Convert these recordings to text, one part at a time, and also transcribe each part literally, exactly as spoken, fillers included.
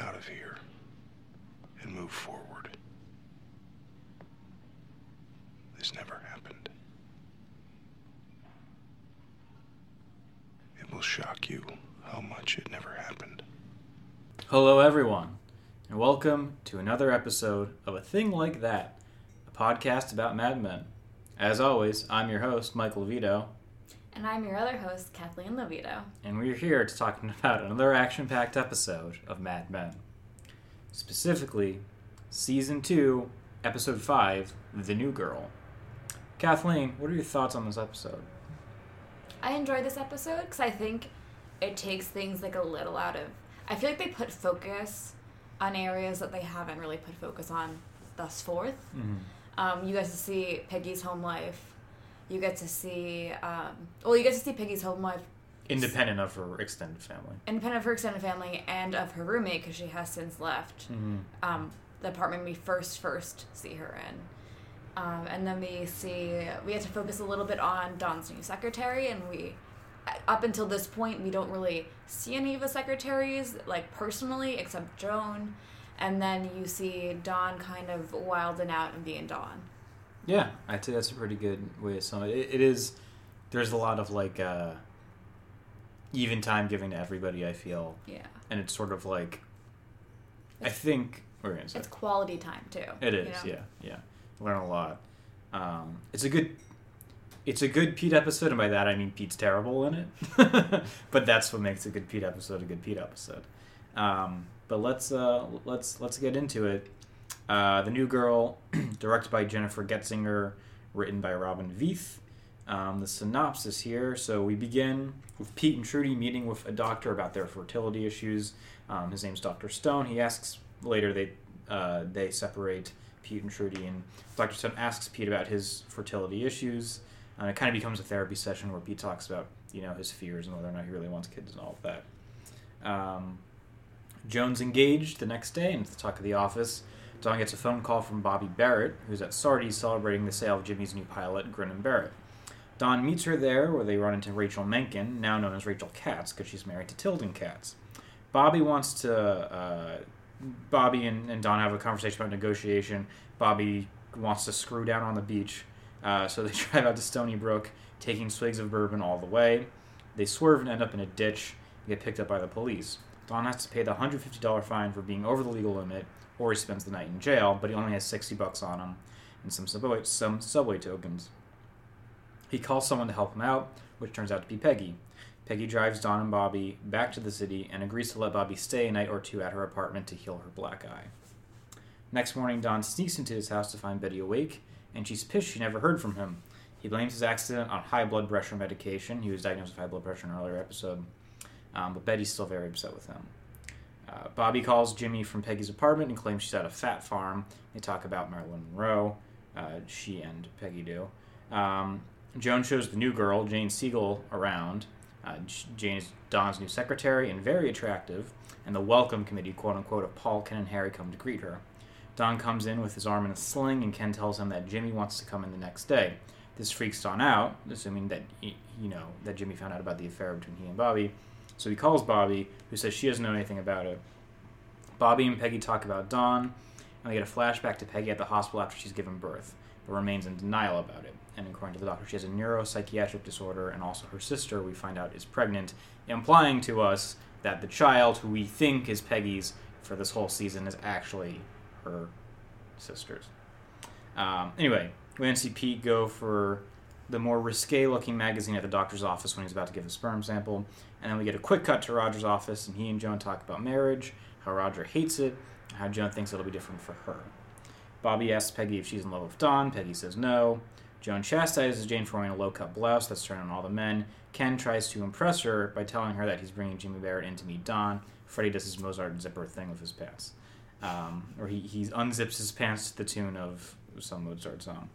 out of here and move forward. This never happened. It will shock you how much it never happened. Hello, everyone, and welcome to another episode of A Thing Like That, a podcast about Mad Men. As always, I'm your host, Michael Levito. And I'm your other host, Kathleen Levito. And we're here to talk about another action-packed episode of Mad Men. Specifically, Season two, Episode five, The New Girl. Kathleen, what are your thoughts on this episode? I enjoyed this episode because I think it takes things like a little out of... I feel like they put focus on areas that they haven't really put focus on thus forth. Mm-hmm. Um, you get to see Peggy's home life. You get to see, um, well, you get to see Peggy's home life. Independent of her extended family. Independent of her extended family and of her roommate, because she has since left mm-hmm. um, the apartment we first, first see her in. Um, and then we see, we had to focus a little bit on Don's new secretary, and we, up until this point, we don't really see any of the secretaries, like, personally, except Joan. And then you see Don kind of wilding out and being Don. Yeah, I'd say that's a pretty good way to sum it. It is, there's a lot of, like, uh, even time giving to everybody, I feel. Yeah. And it's sort of like, it's, I think, we're going to say. It's quality time, too. It is, you know? yeah, yeah. Learn a lot. Um, it's a good, it's a good Pete episode, and by that I mean Pete's terrible in it. But that's what makes a good Pete episode a good Pete episode. Um, but let's, uh, let's, let's get into it. Uh, The New Girl, directed by Jennifer Getzinger, written by Robin Veith. Um, the synopsis here, so we begin with Pete and Trudy meeting with a doctor about their fertility issues. Um, his name's Doctor Stone. He asks, later they uh, they separate Pete and Trudy, and Doctor Stone asks Pete about his fertility issues. Uh, it kind of becomes a therapy session where Pete talks about, you know, his fears and whether or not he really wants kids and all of that. Um, Joan's engaged the next day, and it's the talk of the office. Don gets a phone call from Bobbie Barrett, who's at Sardi's celebrating the sale of Jimmy's new pilot, Grin and Barrett. Don meets her there, where they run into Rachel Menken, now known as Rachel Katz, because she's married to Tilden Katz. Bobbie wants to... Uh, Bobbie and, and Don have a conversation about negotiation. Bobbie wants to screw down on the beach, uh, so they drive out to Stony Brook, taking swigs of bourbon all the way. They swerve and end up in a ditch and get picked up by the police. Don has to pay the one hundred fifty dollars fine for being over the legal limit, or he spends the night in jail, but he only has sixty bucks on him and some subway, some subway tokens. He calls someone to help him out, which turns out to be Peggy. Peggy drives Don and Bobbie back to the city and agrees to let Bobbie stay a night or two at her apartment to heal her black eye. Next morning, Don sneaks into his house to find Betty awake, and she's pissed she never heard from him. He blames his accident on high blood pressure medication. He was diagnosed with high blood pressure in an earlier episode, um, but Betty's still very upset with him. Uh, Bobbie calls Jimmy from Peggy's apartment and claims she's at a fat farm. They talk about Marilyn Monroe. Uh, she and Peggy do. Um, Joan shows the new girl, Jane Siegel, around. Uh, Jane is Don's new secretary and very attractive. And the welcome committee, quote-unquote, of Paul, Ken, and Harry come to greet her. Don comes in with his arm in a sling, and Ken tells him that Jimmy wants to come in the next day. This freaks Don out, assuming that, he, you know, that Jimmy found out about the affair between he and Bobbie. So he calls Bobbie, who says she doesn't know anything about it. Bobbie and Peggy talk about Don, and they get a flashback to Peggy at the hospital after she's given birth, but remains in denial about it. And according to the doctor, she has a neuropsychiatric disorder, and also her sister, we find out, is pregnant, implying to us that the child, who we think is Peggy's for this whole season, is actually her sister's. Um, anyway, we then see Pete go for the more risque-looking magazine at the doctor's office when he's about to give a sperm sample. And then we get a quick cut to Roger's office, and he and Joan talk about marriage, how Roger hates it, and how Joan thinks it'll be different for her. Bobbie asks Peggy if she's in love with Don. Peggy says no. Joan chastises Jane for wearing a low-cut blouse that's turned on all the men. Ken tries to impress her by telling her that he's bringing Jimmy Barrett in to meet Don. Freddie does his Mozart zipper thing with his pants. Um, or he, he unzips his pants to the tune of some Mozart song.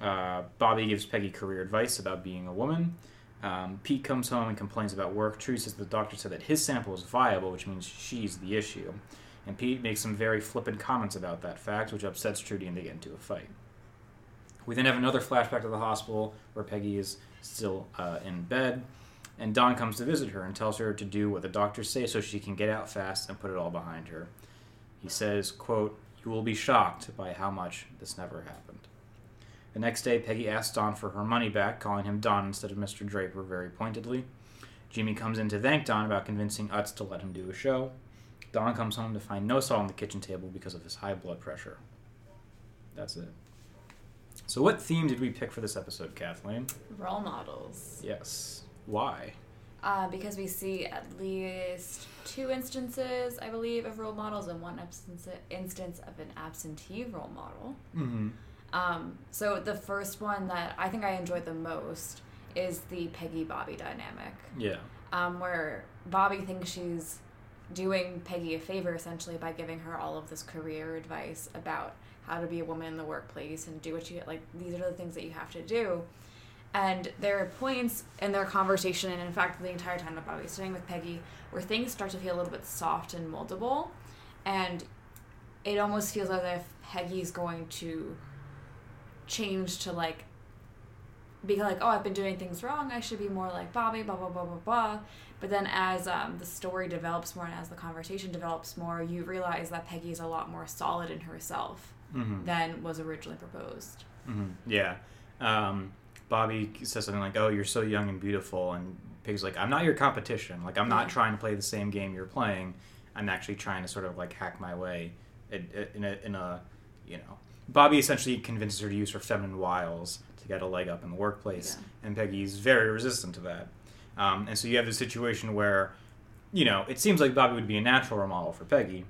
Uh, Bobbie gives Peggy career advice about being a woman. Um, Pete comes home and complains about work. Trudy says the doctor said that his sample is viable, which means she's the issue. And Pete makes some very flippant comments about that fact, which upsets Trudy, and they get into a fight. We then have another flashback to the hospital where Peggy is still uh, in bed. and Dawn comes to visit her and tells her to do what the doctors say so she can get out fast and put it all behind her. He says, quote, "You will be shocked by how much this never happened." The next day, Peggy asks Don for her money back, calling him Don instead of Mister Draper very pointedly. Jimmy comes in to thank Don about convincing Utz to let him do a show. Don comes home to find no salt on the kitchen table because of his high blood pressure. That's it. So what theme did we pick for this episode, Kathleen? Role models. Yes. Why? Uh, because we see at least two instances, I believe, of role models and one instance of an absentee role model. Mm-hmm. Um, so the first one that I think I enjoyed the most is the Peggy-Bobbie dynamic. Yeah. Um, where Bobbie thinks she's doing Peggy a favor, essentially, by giving her all of this career advice about how to be a woman in the workplace and do what you, like, these are the things that you have to do. And there are points in their conversation, and in fact, the entire time that Bobbie's sitting with Peggy, where things start to feel a little bit soft and moldable, and it almost feels as if Peggy's going to change to, like, be like, oh, I've been doing things wrong, I should be more like Bobbie, blah, blah, blah, blah, blah. But then as um, the story develops more and as the conversation develops more, you realize that Peggy is a lot more solid in herself mm-hmm. than was originally proposed. Mm-hmm. Yeah. Um, Bobbie says something like, oh, you're so young and beautiful, and Peggy's like, I'm not your competition. Like, I'm not yeah. trying to play the same game you're playing. I'm actually trying to sort of, like, hack my way in a, in a you know... Bobbie essentially convinces her to use her feminine wiles to get a leg up in the workplace, yeah. and Peggy's very resistant to that. Um, and so you have this situation where, you know, it seems like Bobbie would be a natural role model for Peggy,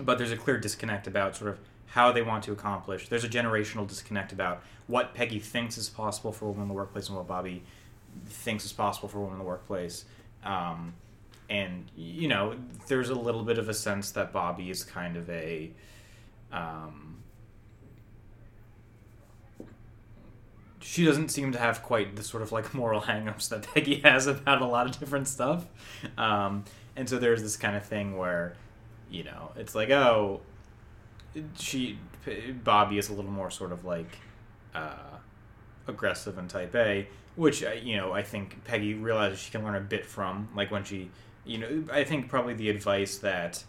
but there's a clear disconnect about sort of how they want to accomplish. There's a generational disconnect about what Peggy thinks is possible for a woman in the workplace and what Bobbie thinks is possible for a woman in the workplace. Um, and, you know, there's a little bit of a sense that Bobbie is kind of a... Um, she doesn't seem to have quite the sort of, like, moral hang-ups that Peggy has about a lot of different stuff. Um, and so there's this kind of thing where, you know, it's like, oh, she, Bobbie is a little more sort of, like, uh, aggressive and type A, which, you know, I think Peggy realizes she can learn a bit from, like, when she, you know, I think probably the advice that,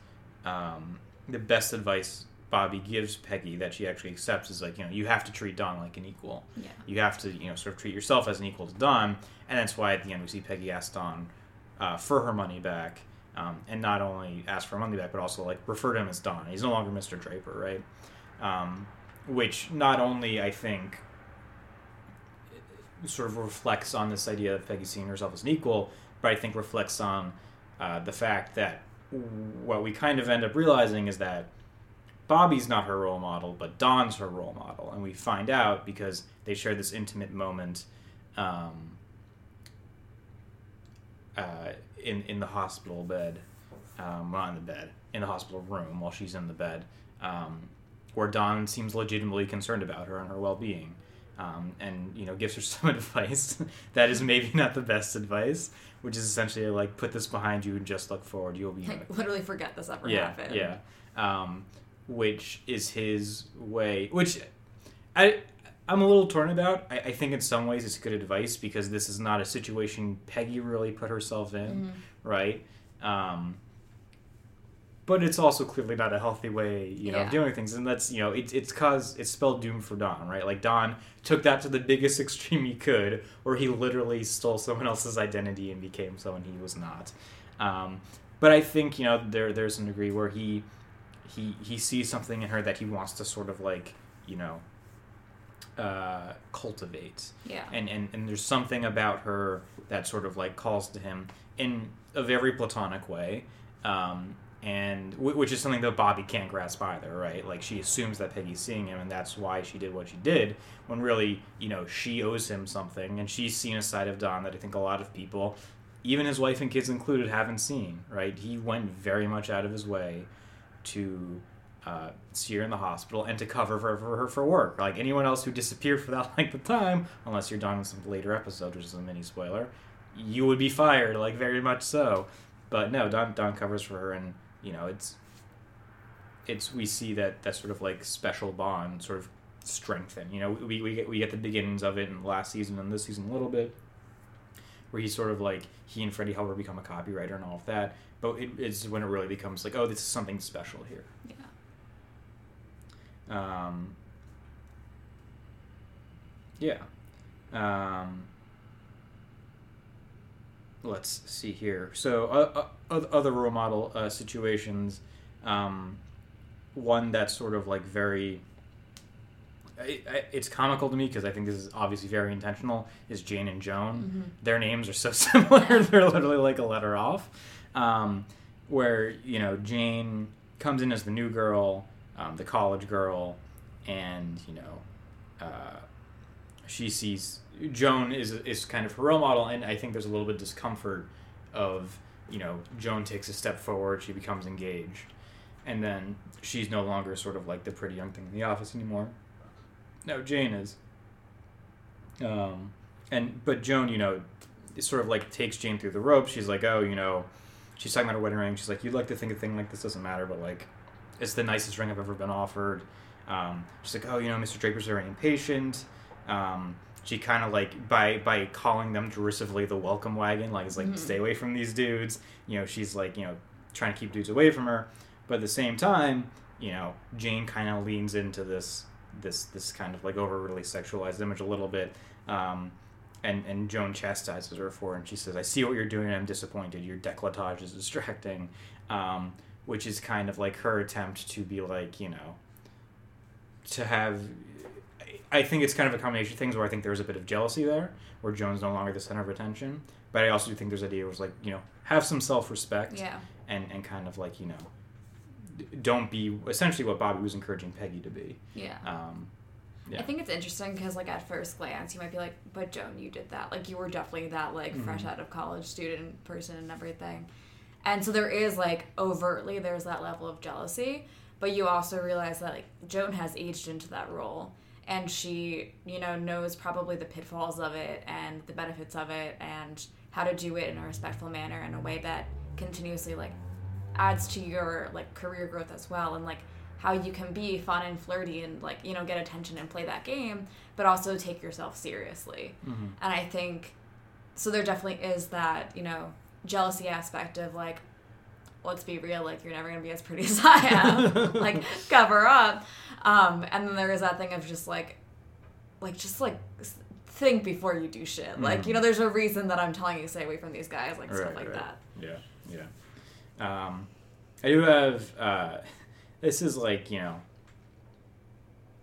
um, the best advice Bobbie gives Peggy that she actually accepts is, like, you know, you have to treat Don like an equal. Yeah. You have to, you know, sort of treat yourself as an equal to Don, and that's why at the end we see Peggy ask Don uh, for her money back, um, and not only ask for her money back, but also, like, refer to him as Don. He's no longer Mister Draper, right? Um, which not only, I think, sort of reflects on this idea of Peggy seeing herself as an equal, but I think reflects on uh, the fact that what we kind of end up realizing is that Bobbie's not her role model, but Don's her role model. And we find out because they share this intimate moment um, uh, in, in the hospital bed, um, well, not in the bed, in the hospital room while she's in the bed, um, where Don seems legitimately concerned about her and her well-being um, and, you know, gives her some advice that is maybe not the best advice, which is essentially, like, put this behind you and just look forward. You'll be... Like, literally forget this ever yeah, happened. Yeah, yeah. Um, which is his way, which I, I'm a little torn about. I, I think in some ways it's good advice because this is not a situation Peggy really put herself in, mm-hmm. right? Um, but it's also clearly not a healthy way, you know, yeah. of doing things. And that's, you know, it, it's cause, it's spelled doom for Don, right? Like, Don took that to the biggest extreme he could, or he literally stole someone else's identity and became someone he was not. Um, but I think, you know, there there's some degree where he... He he sees something in her that he wants to sort of, like, you know, uh, cultivate. Yeah. And, and and there's something about her that sort of, like, calls to him in a very platonic way, um, and w- which is something that Bobbie can't grasp either, right? Like, she assumes that Peggy's seeing him, and that's why she did what she did, when really, you know, she owes him something, and she's seen a side of Don that I think a lot of people, even his wife and kids included, haven't seen, right? He went very much out of his way to uh, see her in the hospital and to cover for, for her for work. Like, anyone else who disappeared for that length of time, unless you're done with some later episode, which is a mini spoiler, you would be fired, like, very much so. But no, Don Don covers for her, and, you know, it's it's we see that that sort of, like, special bond sort of strengthen. You know, we we get we get the beginnings of it in the last season and this season a little bit, where he's sort of like, he and Freddie Helver become a copywriter and all of that, but it, it's when it really becomes like, oh, this is something special here. Yeah. Um. Yeah. Um. Let's see here. So, uh, uh, other role model uh, situations. Um, one that's sort of like very... It, it's comical to me because I think this is obviously very intentional, is Jane and Joan. Mm-hmm. Their names are so similar. They're literally like a letter off. Um, where, you know, Jane comes in as the new girl, um, the college girl, and, you know, uh, she sees... Joan is is kind of her role model, and I think there's a little bit of discomfort of, you know, Joan takes a step forward, she becomes engaged, and then she's no longer sort of like the pretty young thing in the office anymore. No, Jane is. Um, and but Joan, you know, sort of like takes Jane through the ropes. She's like, oh, you know, she's talking about her wedding ring. She's like, you'd like to think a thing like this doesn't matter, but like, it's the nicest ring I've ever been offered. Um, she's like, oh, you know, Mister Draper's very impatient. Um, She kind of, like, by by calling them derisively the welcome wagon, like, it's like, mm-hmm. stay away from these dudes. You know, she's, like, you know, trying to keep dudes away from her. But at the same time, you know, Jane kind of leans into this this this kind of, like, overly sexualized image a little bit. Um, and, and Joan chastises her for it, and she says, I see what you're doing, and I'm disappointed. Your décolletage is distracting. Um, which is kind of, like, her attempt to be, like, you know, to have... I think it's kind of a combination of things where I think there's a bit of jealousy there, where Joan's no longer the center of attention. But I also do think there's an idea where it's like, you know, have some self-respect. Yeah. And, and kind of like, you know, don't be essentially what Bobbie was encouraging Peggy to be. Yeah. Um, yeah. I think it's interesting because, like, at first glance, you might be like, but Joan, you did that. Like, you were definitely that, like, fresh mm-hmm. out of college student person and everything. And so there is, like, overtly there's that level of jealousy. But you also realize that, like, Joan has aged into that role. And she, you know, knows probably the pitfalls of it and the benefits of it and how to do it in a respectful manner in a way that continuously, like, adds to your, like, career growth as well, and, like, how you can be fun and flirty and, like, you know, get attention and play that game, but also take yourself seriously. Mm-hmm. And I think, so there definitely is that, you know, jealousy aspect of, like, let's be real, like, you're never going to be as pretty as I am. Like, cover up. Um, and then there is that thing of just, like, like, just, like, think before you do shit. Like, mm-hmm. you know, there's a reason that I'm telling you to stay away from these guys, like, right, stuff like right. that. Yeah, yeah. Um, I do have, uh, this is, like, you know,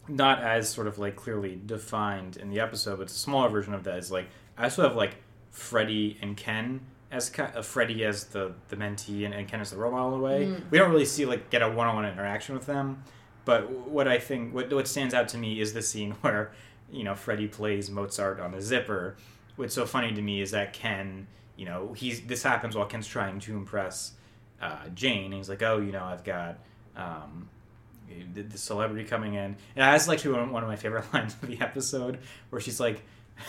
not as sort of, like, clearly defined in the episode, but it's a smaller version of that. It's, like, I also have, like, Freddie and Ken as uh, Freddie as the, the mentee and, and Ken as the role model in a way. Mm. We don't really see, like, get a one-on-one interaction with them. But what I think, what what stands out to me is the scene where, you know, Freddie plays Mozart on the zipper. What's so funny to me is that Ken, you know, he's this happens while Ken's trying to impress uh, Jane. And he's like, oh, you know, I've got um, the, the celebrity coming in. And that's actually one, one of my favorite lines of the episode, where she's like,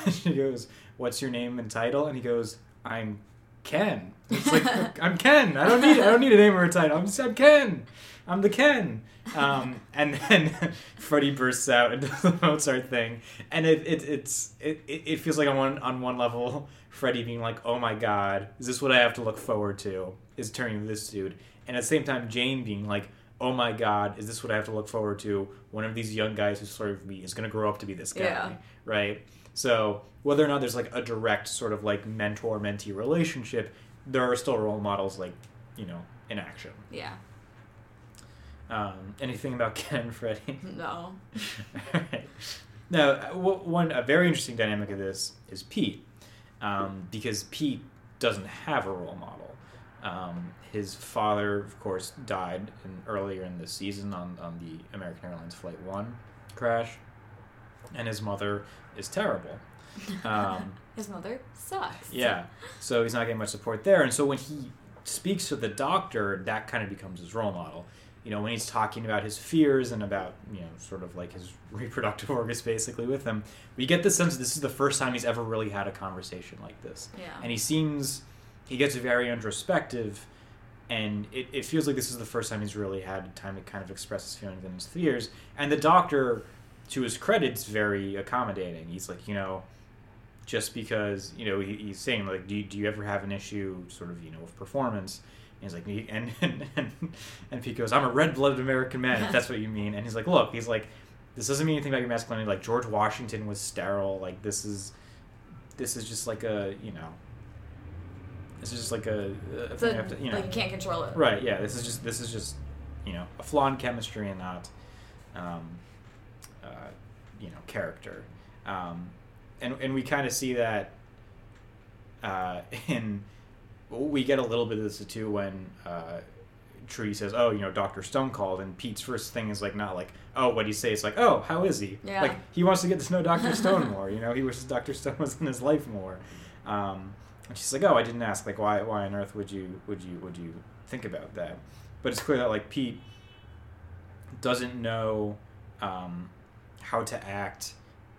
she goes, what's your name and title? And he goes, I'm Ken. It's like, I'm Ken. I don't need I don't need a name or a title. I'm just, I'm Ken. I'm the Ken. Um, and then Freddie bursts out and does the Mozart thing. And it, it it's it, it feels like on one on one level, Freddie being like, oh my God, is this what I have to look forward to? Is turning this dude. And at the same time, Jane being like, oh my God, is this what I have to look forward to? One of these young guys who served me is going to grow up to be this guy. Yeah. Right? So whether or not there's like a direct sort of like mentor-mentee relationship, there are still role models, like, you know, in action. Yeah. Um, anything about Ken and Freddie? No. All right. Now, one a very interesting dynamic of this is Pete, um, because Pete doesn't have a role model. Um, his father, of course, died in, earlier in the season on, on the American Airlines Flight one crash, and his mother is terrible. Um, his mother sucks. Yeah, so he's not getting much support there, and so when he speaks to the doctor, that kind of becomes his role model. You know, when he's talking about his fears and about, you know, sort of like his reproductive organs basically with him, we get the sense that this is the first time he's ever really had a conversation like this. Yeah. And he seems, he gets very introspective, and it, it feels like this is the first time he's really had time to kind of express his feelings and his fears. And the doctor, to his credit, is very accommodating. He's like, you know, just because, you know, he, he's saying, like, do you, do you ever have an issue sort of, you know, of performance? And he's like, and and, and, and Pete goes, I'm a red-blooded American man, if that's what you mean. And he's like, look, he's like, this doesn't mean anything about your masculinity. Like, George Washington was sterile. Like, this is, this is just like a, you know, this is just like a, a thing a, I have to, you know. Like, you can't control it. Right, yeah. This is just, this is just, you know, a flaw in chemistry and not, um, uh, you know, character. Um, and, and we kind of see that uh, in, we get a little bit of this too when uh, Trudy says, oh, you know, Doctor Stone called, and Pete's first thing is like, not like, oh, what do you say? It's like, oh, how is he? Yeah. Like, he wants to get to know Doctor Stone more, you know, he wishes Doctor Stone was in his life more. Um, and she's like, oh, I didn't ask, like, why why on earth would you, would you, would you think about that? But it's clear that, like, Pete doesn't know um, how to act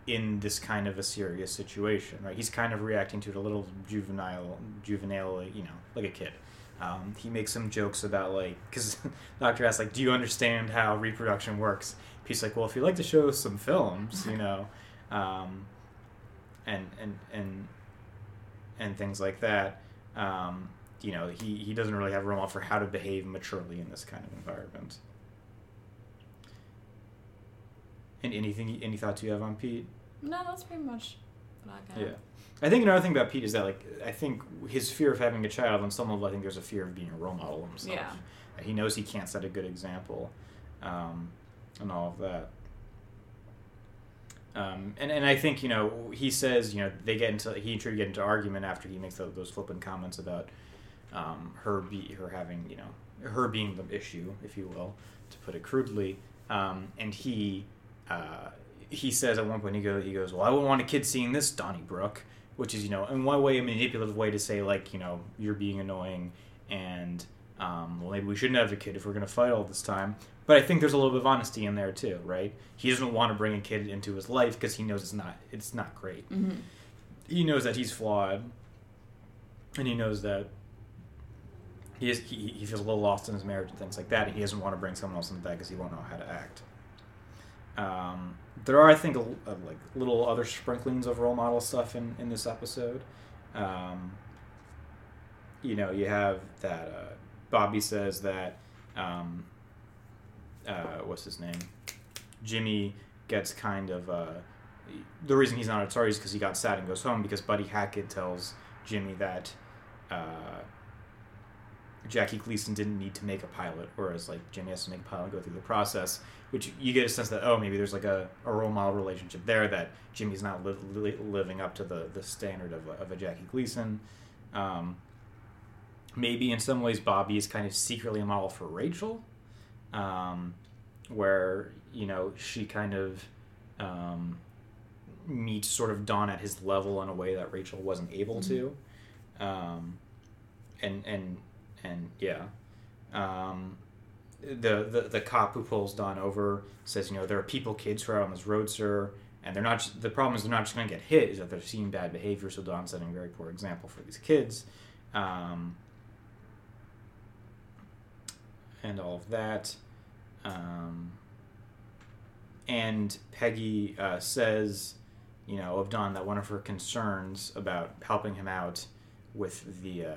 in this kind of a serious situation, right? He's kind of reacting to it a little juvenile, juvenile, you know, like a kid. Um, he makes some jokes about, like, because the doctor asks, like, do you understand how reproduction works? Pete's like, well, if you'd like to show some films, you know, um, and, and, and, and things like that, um, you know, he, he doesn't really have room for how to behave maturely in this kind of environment. And anything, any thoughts you have on Pete? No, that's pretty much what I got. Yeah. I think another thing about Pete is that, like, I think his fear of having a child, on some level, I think there's a fear of being a role model himself. Yeah. He knows he can't set a good example, um, and all of that. Um, and, and I think, you know, he says, you know, they get into, he and Trudy get into argument after he makes the, those flippant comments about um, her be, her having, you know, her being the issue, if you will, to put it crudely. Um, and he... Uh, he says at one point, he goes, he goes, well, I wouldn't want a kid seeing this, Stony Brook, which is, you know, in one way a manipulative way to say, like, you know, you're being annoying, and um, well, maybe we shouldn't have a kid if we're going to fight all this time. But I think there's a little bit of honesty in there too, right? He doesn't want to bring a kid into his life because he knows it's not, it's not great. Mm-hmm. He knows that he's flawed, and he knows that he, is, he, he feels a little lost in his marriage and things like that, and he doesn't want to bring someone else into that because he won't know how to act. Um, there are, I think, a, a, like little other sprinklings of role model stuff in, in this episode. Um, you know, you have that uh, Bobbie says that um, uh, what's his name? Jimmy gets kind of uh, the reason he's not at Sardi's is because he got sad and goes home because Buddy Hackett tells Jimmy that uh, Jackie Gleason didn't need to make a pilot, whereas, like, Jimmy has to make a pilot and go through the process, which you get a sense that, oh, maybe there's, like, a, a role model relationship there, that Jimmy's not li- li- living up to the, the standard of a, of a Jackie Gleason. Um, maybe in some ways Bobbie is kind of secretly a model for Rachel, um, where, you know, she kind of um, meets sort of Don at his level in a way that Rachel wasn't able to. Um, and and... And yeah, um, the, the the cop who pulls Don over says, you know, there are people, kids who are out on this road, sir, and they're not. Just, the problem is they're not just going to get hit; is that they're seeing bad behavior. So Don's setting a very poor example for these kids, um, and all of that. Um, and Peggy uh, says, you know, of Don that one of her concerns about helping him out with the. Uh,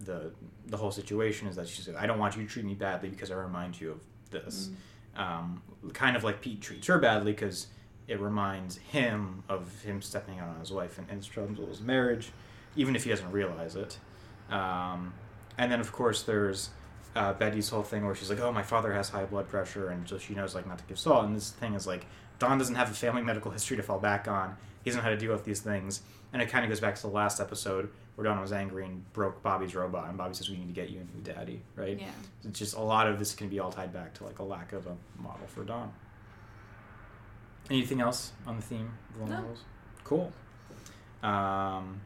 the the whole situation is that she said, I don't want you to treat me badly because I remind you of this. Mm-hmm. Um, kind of like Pete treats her badly because it reminds him of him stepping out on his wife and, and struggles with his marriage, even if he doesn't realize it. Um, and then, of course, there's uh, Betty's whole thing where she's like, oh, my father has high blood pressure, and so she knows, like, not to give salt. And this thing is like, Don doesn't have a family medical history to fall back on. He doesn't know how to deal with these things. And it kind of goes back to the last episode where Don was angry and broke Bobbie's robot, and Bobbie says, we need to get you a new daddy, right? Yeah. It's just a lot of this can be all tied back to, like, a lack of a model for Don. Anything else on the theme of role models? No. Cool. Um,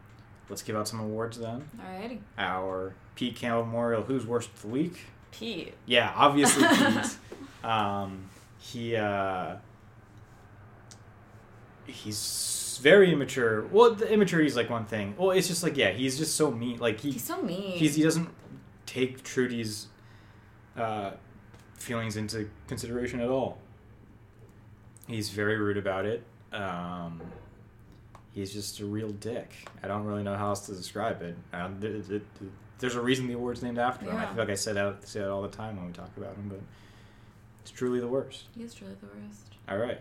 let's give out some awards then. Alrighty. Our Pete Campbell Memorial Who's Worst of the Week? Pete. Yeah, obviously Pete. Um, he, uh... He's very immature. Well, the immaturity is, like, one thing. Well, it's just, like, yeah, he's just so mean. Like he, He's so mean. He's, he doesn't take Trudy's uh, feelings into consideration at all. He's very rude about it. Um, he's just a real dick. I don't really know how else to describe it. Um, th- th- th- there's a reason the award's named after him. Yeah. I feel like I say that, say that all the time when we talk about him, but it's truly the worst. He is truly the worst. All right.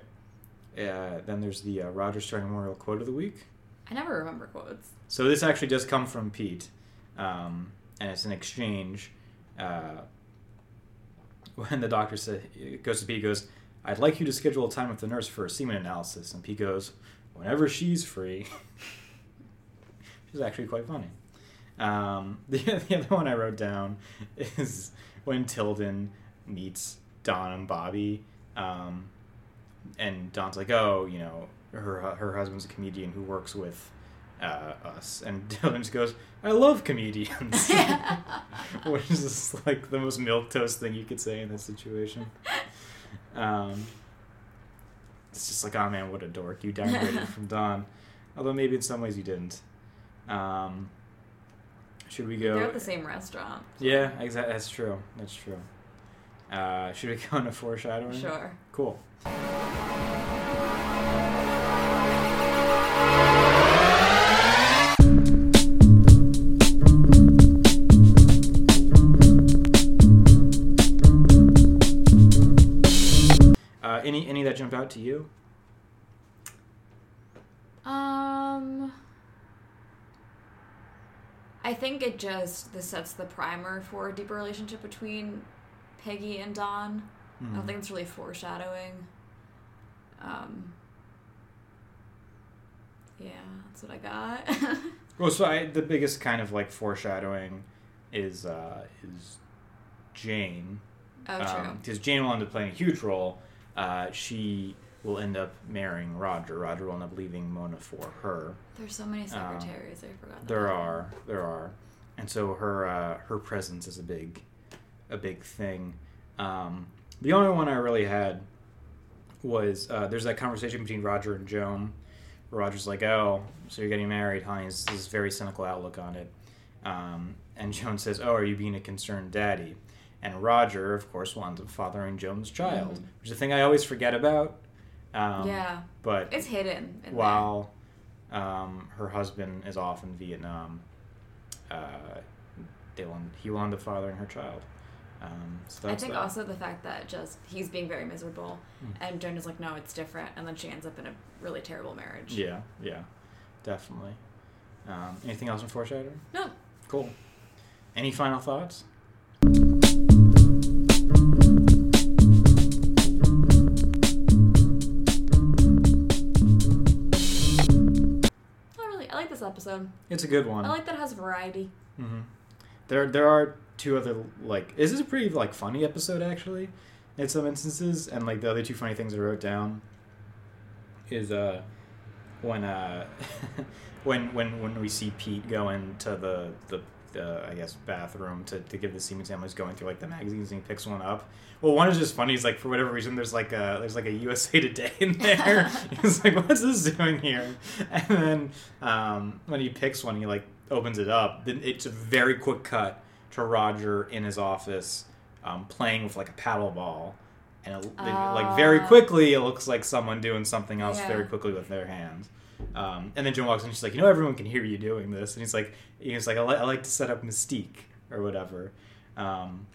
Uh, then there's the uh, Roger Stern Memorial Quote of the Week. I never remember quotes. So this actually does come from Pete, um, and it's an exchange. Uh, when the doctor said, goes to Pete, goes, I'd like you to schedule a time with the nurse for a semen analysis. And Pete goes, whenever she's free. Which is actually quite funny. Um, the, the other one I wrote down is when Tilden meets Don and Bobbie. Um, and Don's like, oh, you know, her her husband's a comedian who works with uh, us. And Tilden just goes, I love comedians. Which is just, like, the most milquetoast thing you could say in this situation. Um, it's just like, oh man, what a dork. You downgraded from Don. Although maybe in some ways you didn't. Um, should we go... They're at the same restaurant. Yeah, exactly. That's true. That's true. Uh, should we go into foreshadowing? Sure. Cool. Any any that jump out to you? Um, I think it just this sets the primer for a deeper relationship between Peggy and Don. Mm. I don't think it's really foreshadowing. Um, yeah, that's what I got. Well, so I, the biggest kind of like foreshadowing is uh, is Jane. Oh, um, true. Because Jane will end up playing a huge role. Uh, she will end up marrying Roger. Roger will end up leaving Mona for her. There's so many secretaries. Um, I forgot. There that. are, there are, and so her uh, her presence is a big, a big thing. Um, the only one I really had was uh, there's that conversation between Roger and Joan. Where Roger's like, "Oh, so you're getting married, honey?" This is a very cynical outlook on it. Um, and Joan says, "Oh, are you being a concerned daddy?" And Roger, of course, will end up fathering Joan's child, mm. which is a thing I always forget about. Um, yeah. But it's hidden. While um, her husband is off in Vietnam, uh, they will, he will end up fathering her child. Um, so that's I think that. Also the fact that just he's being very miserable, mm. and Joan is like, no, it's different. And then she ends up in a really terrible marriage. Yeah, yeah, definitely. Um, anything else in foreshadowing? No. Cool. Any final thoughts? Episode. It's a good one. I like that it has variety. Mm-hmm. There, there are two other like. This is a pretty like funny episode actually, in some instances. And like the other two funny things I wrote down is uh when uh when when when we see Pete go into the the. Uh, I guess bathroom to, to give the semen sample. He's going through like the magazines and he picks one up. Well, one is just funny. He's like, for whatever reason, there's like a there's like a U S A Today in there. He's like, what's this doing here? And then um, when he picks one, he like opens it up. Then it's a very quick cut to Roger in his office um, playing with like a paddle ball, and it, uh, like very quickly it looks like someone doing something else yeah. very quickly with their hands. Um, and then Jim walks in and she's like, you know, everyone can hear you doing this. And he's like, he's like, I, li- I like to set up mystique or whatever. Um,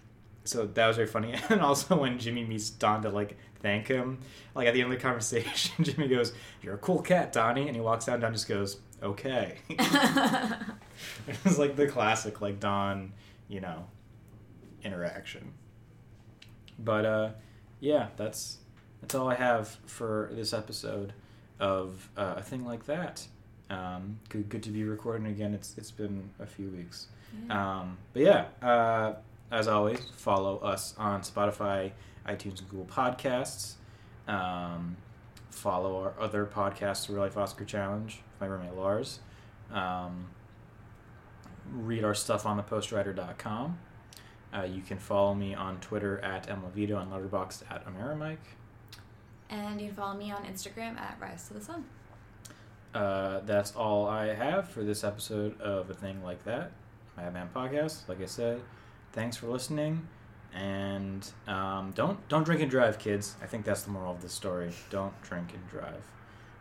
so that was very funny. And also when Jimmy meets Don to like thank him, like at the end of the conversation, Jimmy goes, you're a cool cat, Donnie. And he walks down and Don just goes, okay. It was like the classic, like Don, you know, interaction. But, uh, yeah, that's, that's all I have for this episode of uh, A Thing Like That. Um, good, good to be recording again. It's it's been a few weeks. Yeah. Um, but yeah, uh, as always, follow us on Spotify, iTunes, and Google Podcasts. Um, follow our other podcasts, Real Life Oscar Challenge, my roommate Lars. Um, read our stuff on the postwriter dot com. Uh, you can follow me on Twitter at mlevito and Letterboxd at Amerimike. And you can follow me on Instagram at Rise to the Sun. Uh, that's all I have for this episode of A Thing Like That, my Mad Men podcast. Like I said, thanks for listening, and um, don't don't drink and drive, kids. I think that's the moral of the story. Don't drink and drive,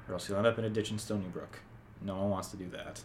or else you'll end up in a ditch in Stony Brook. No one wants to do that.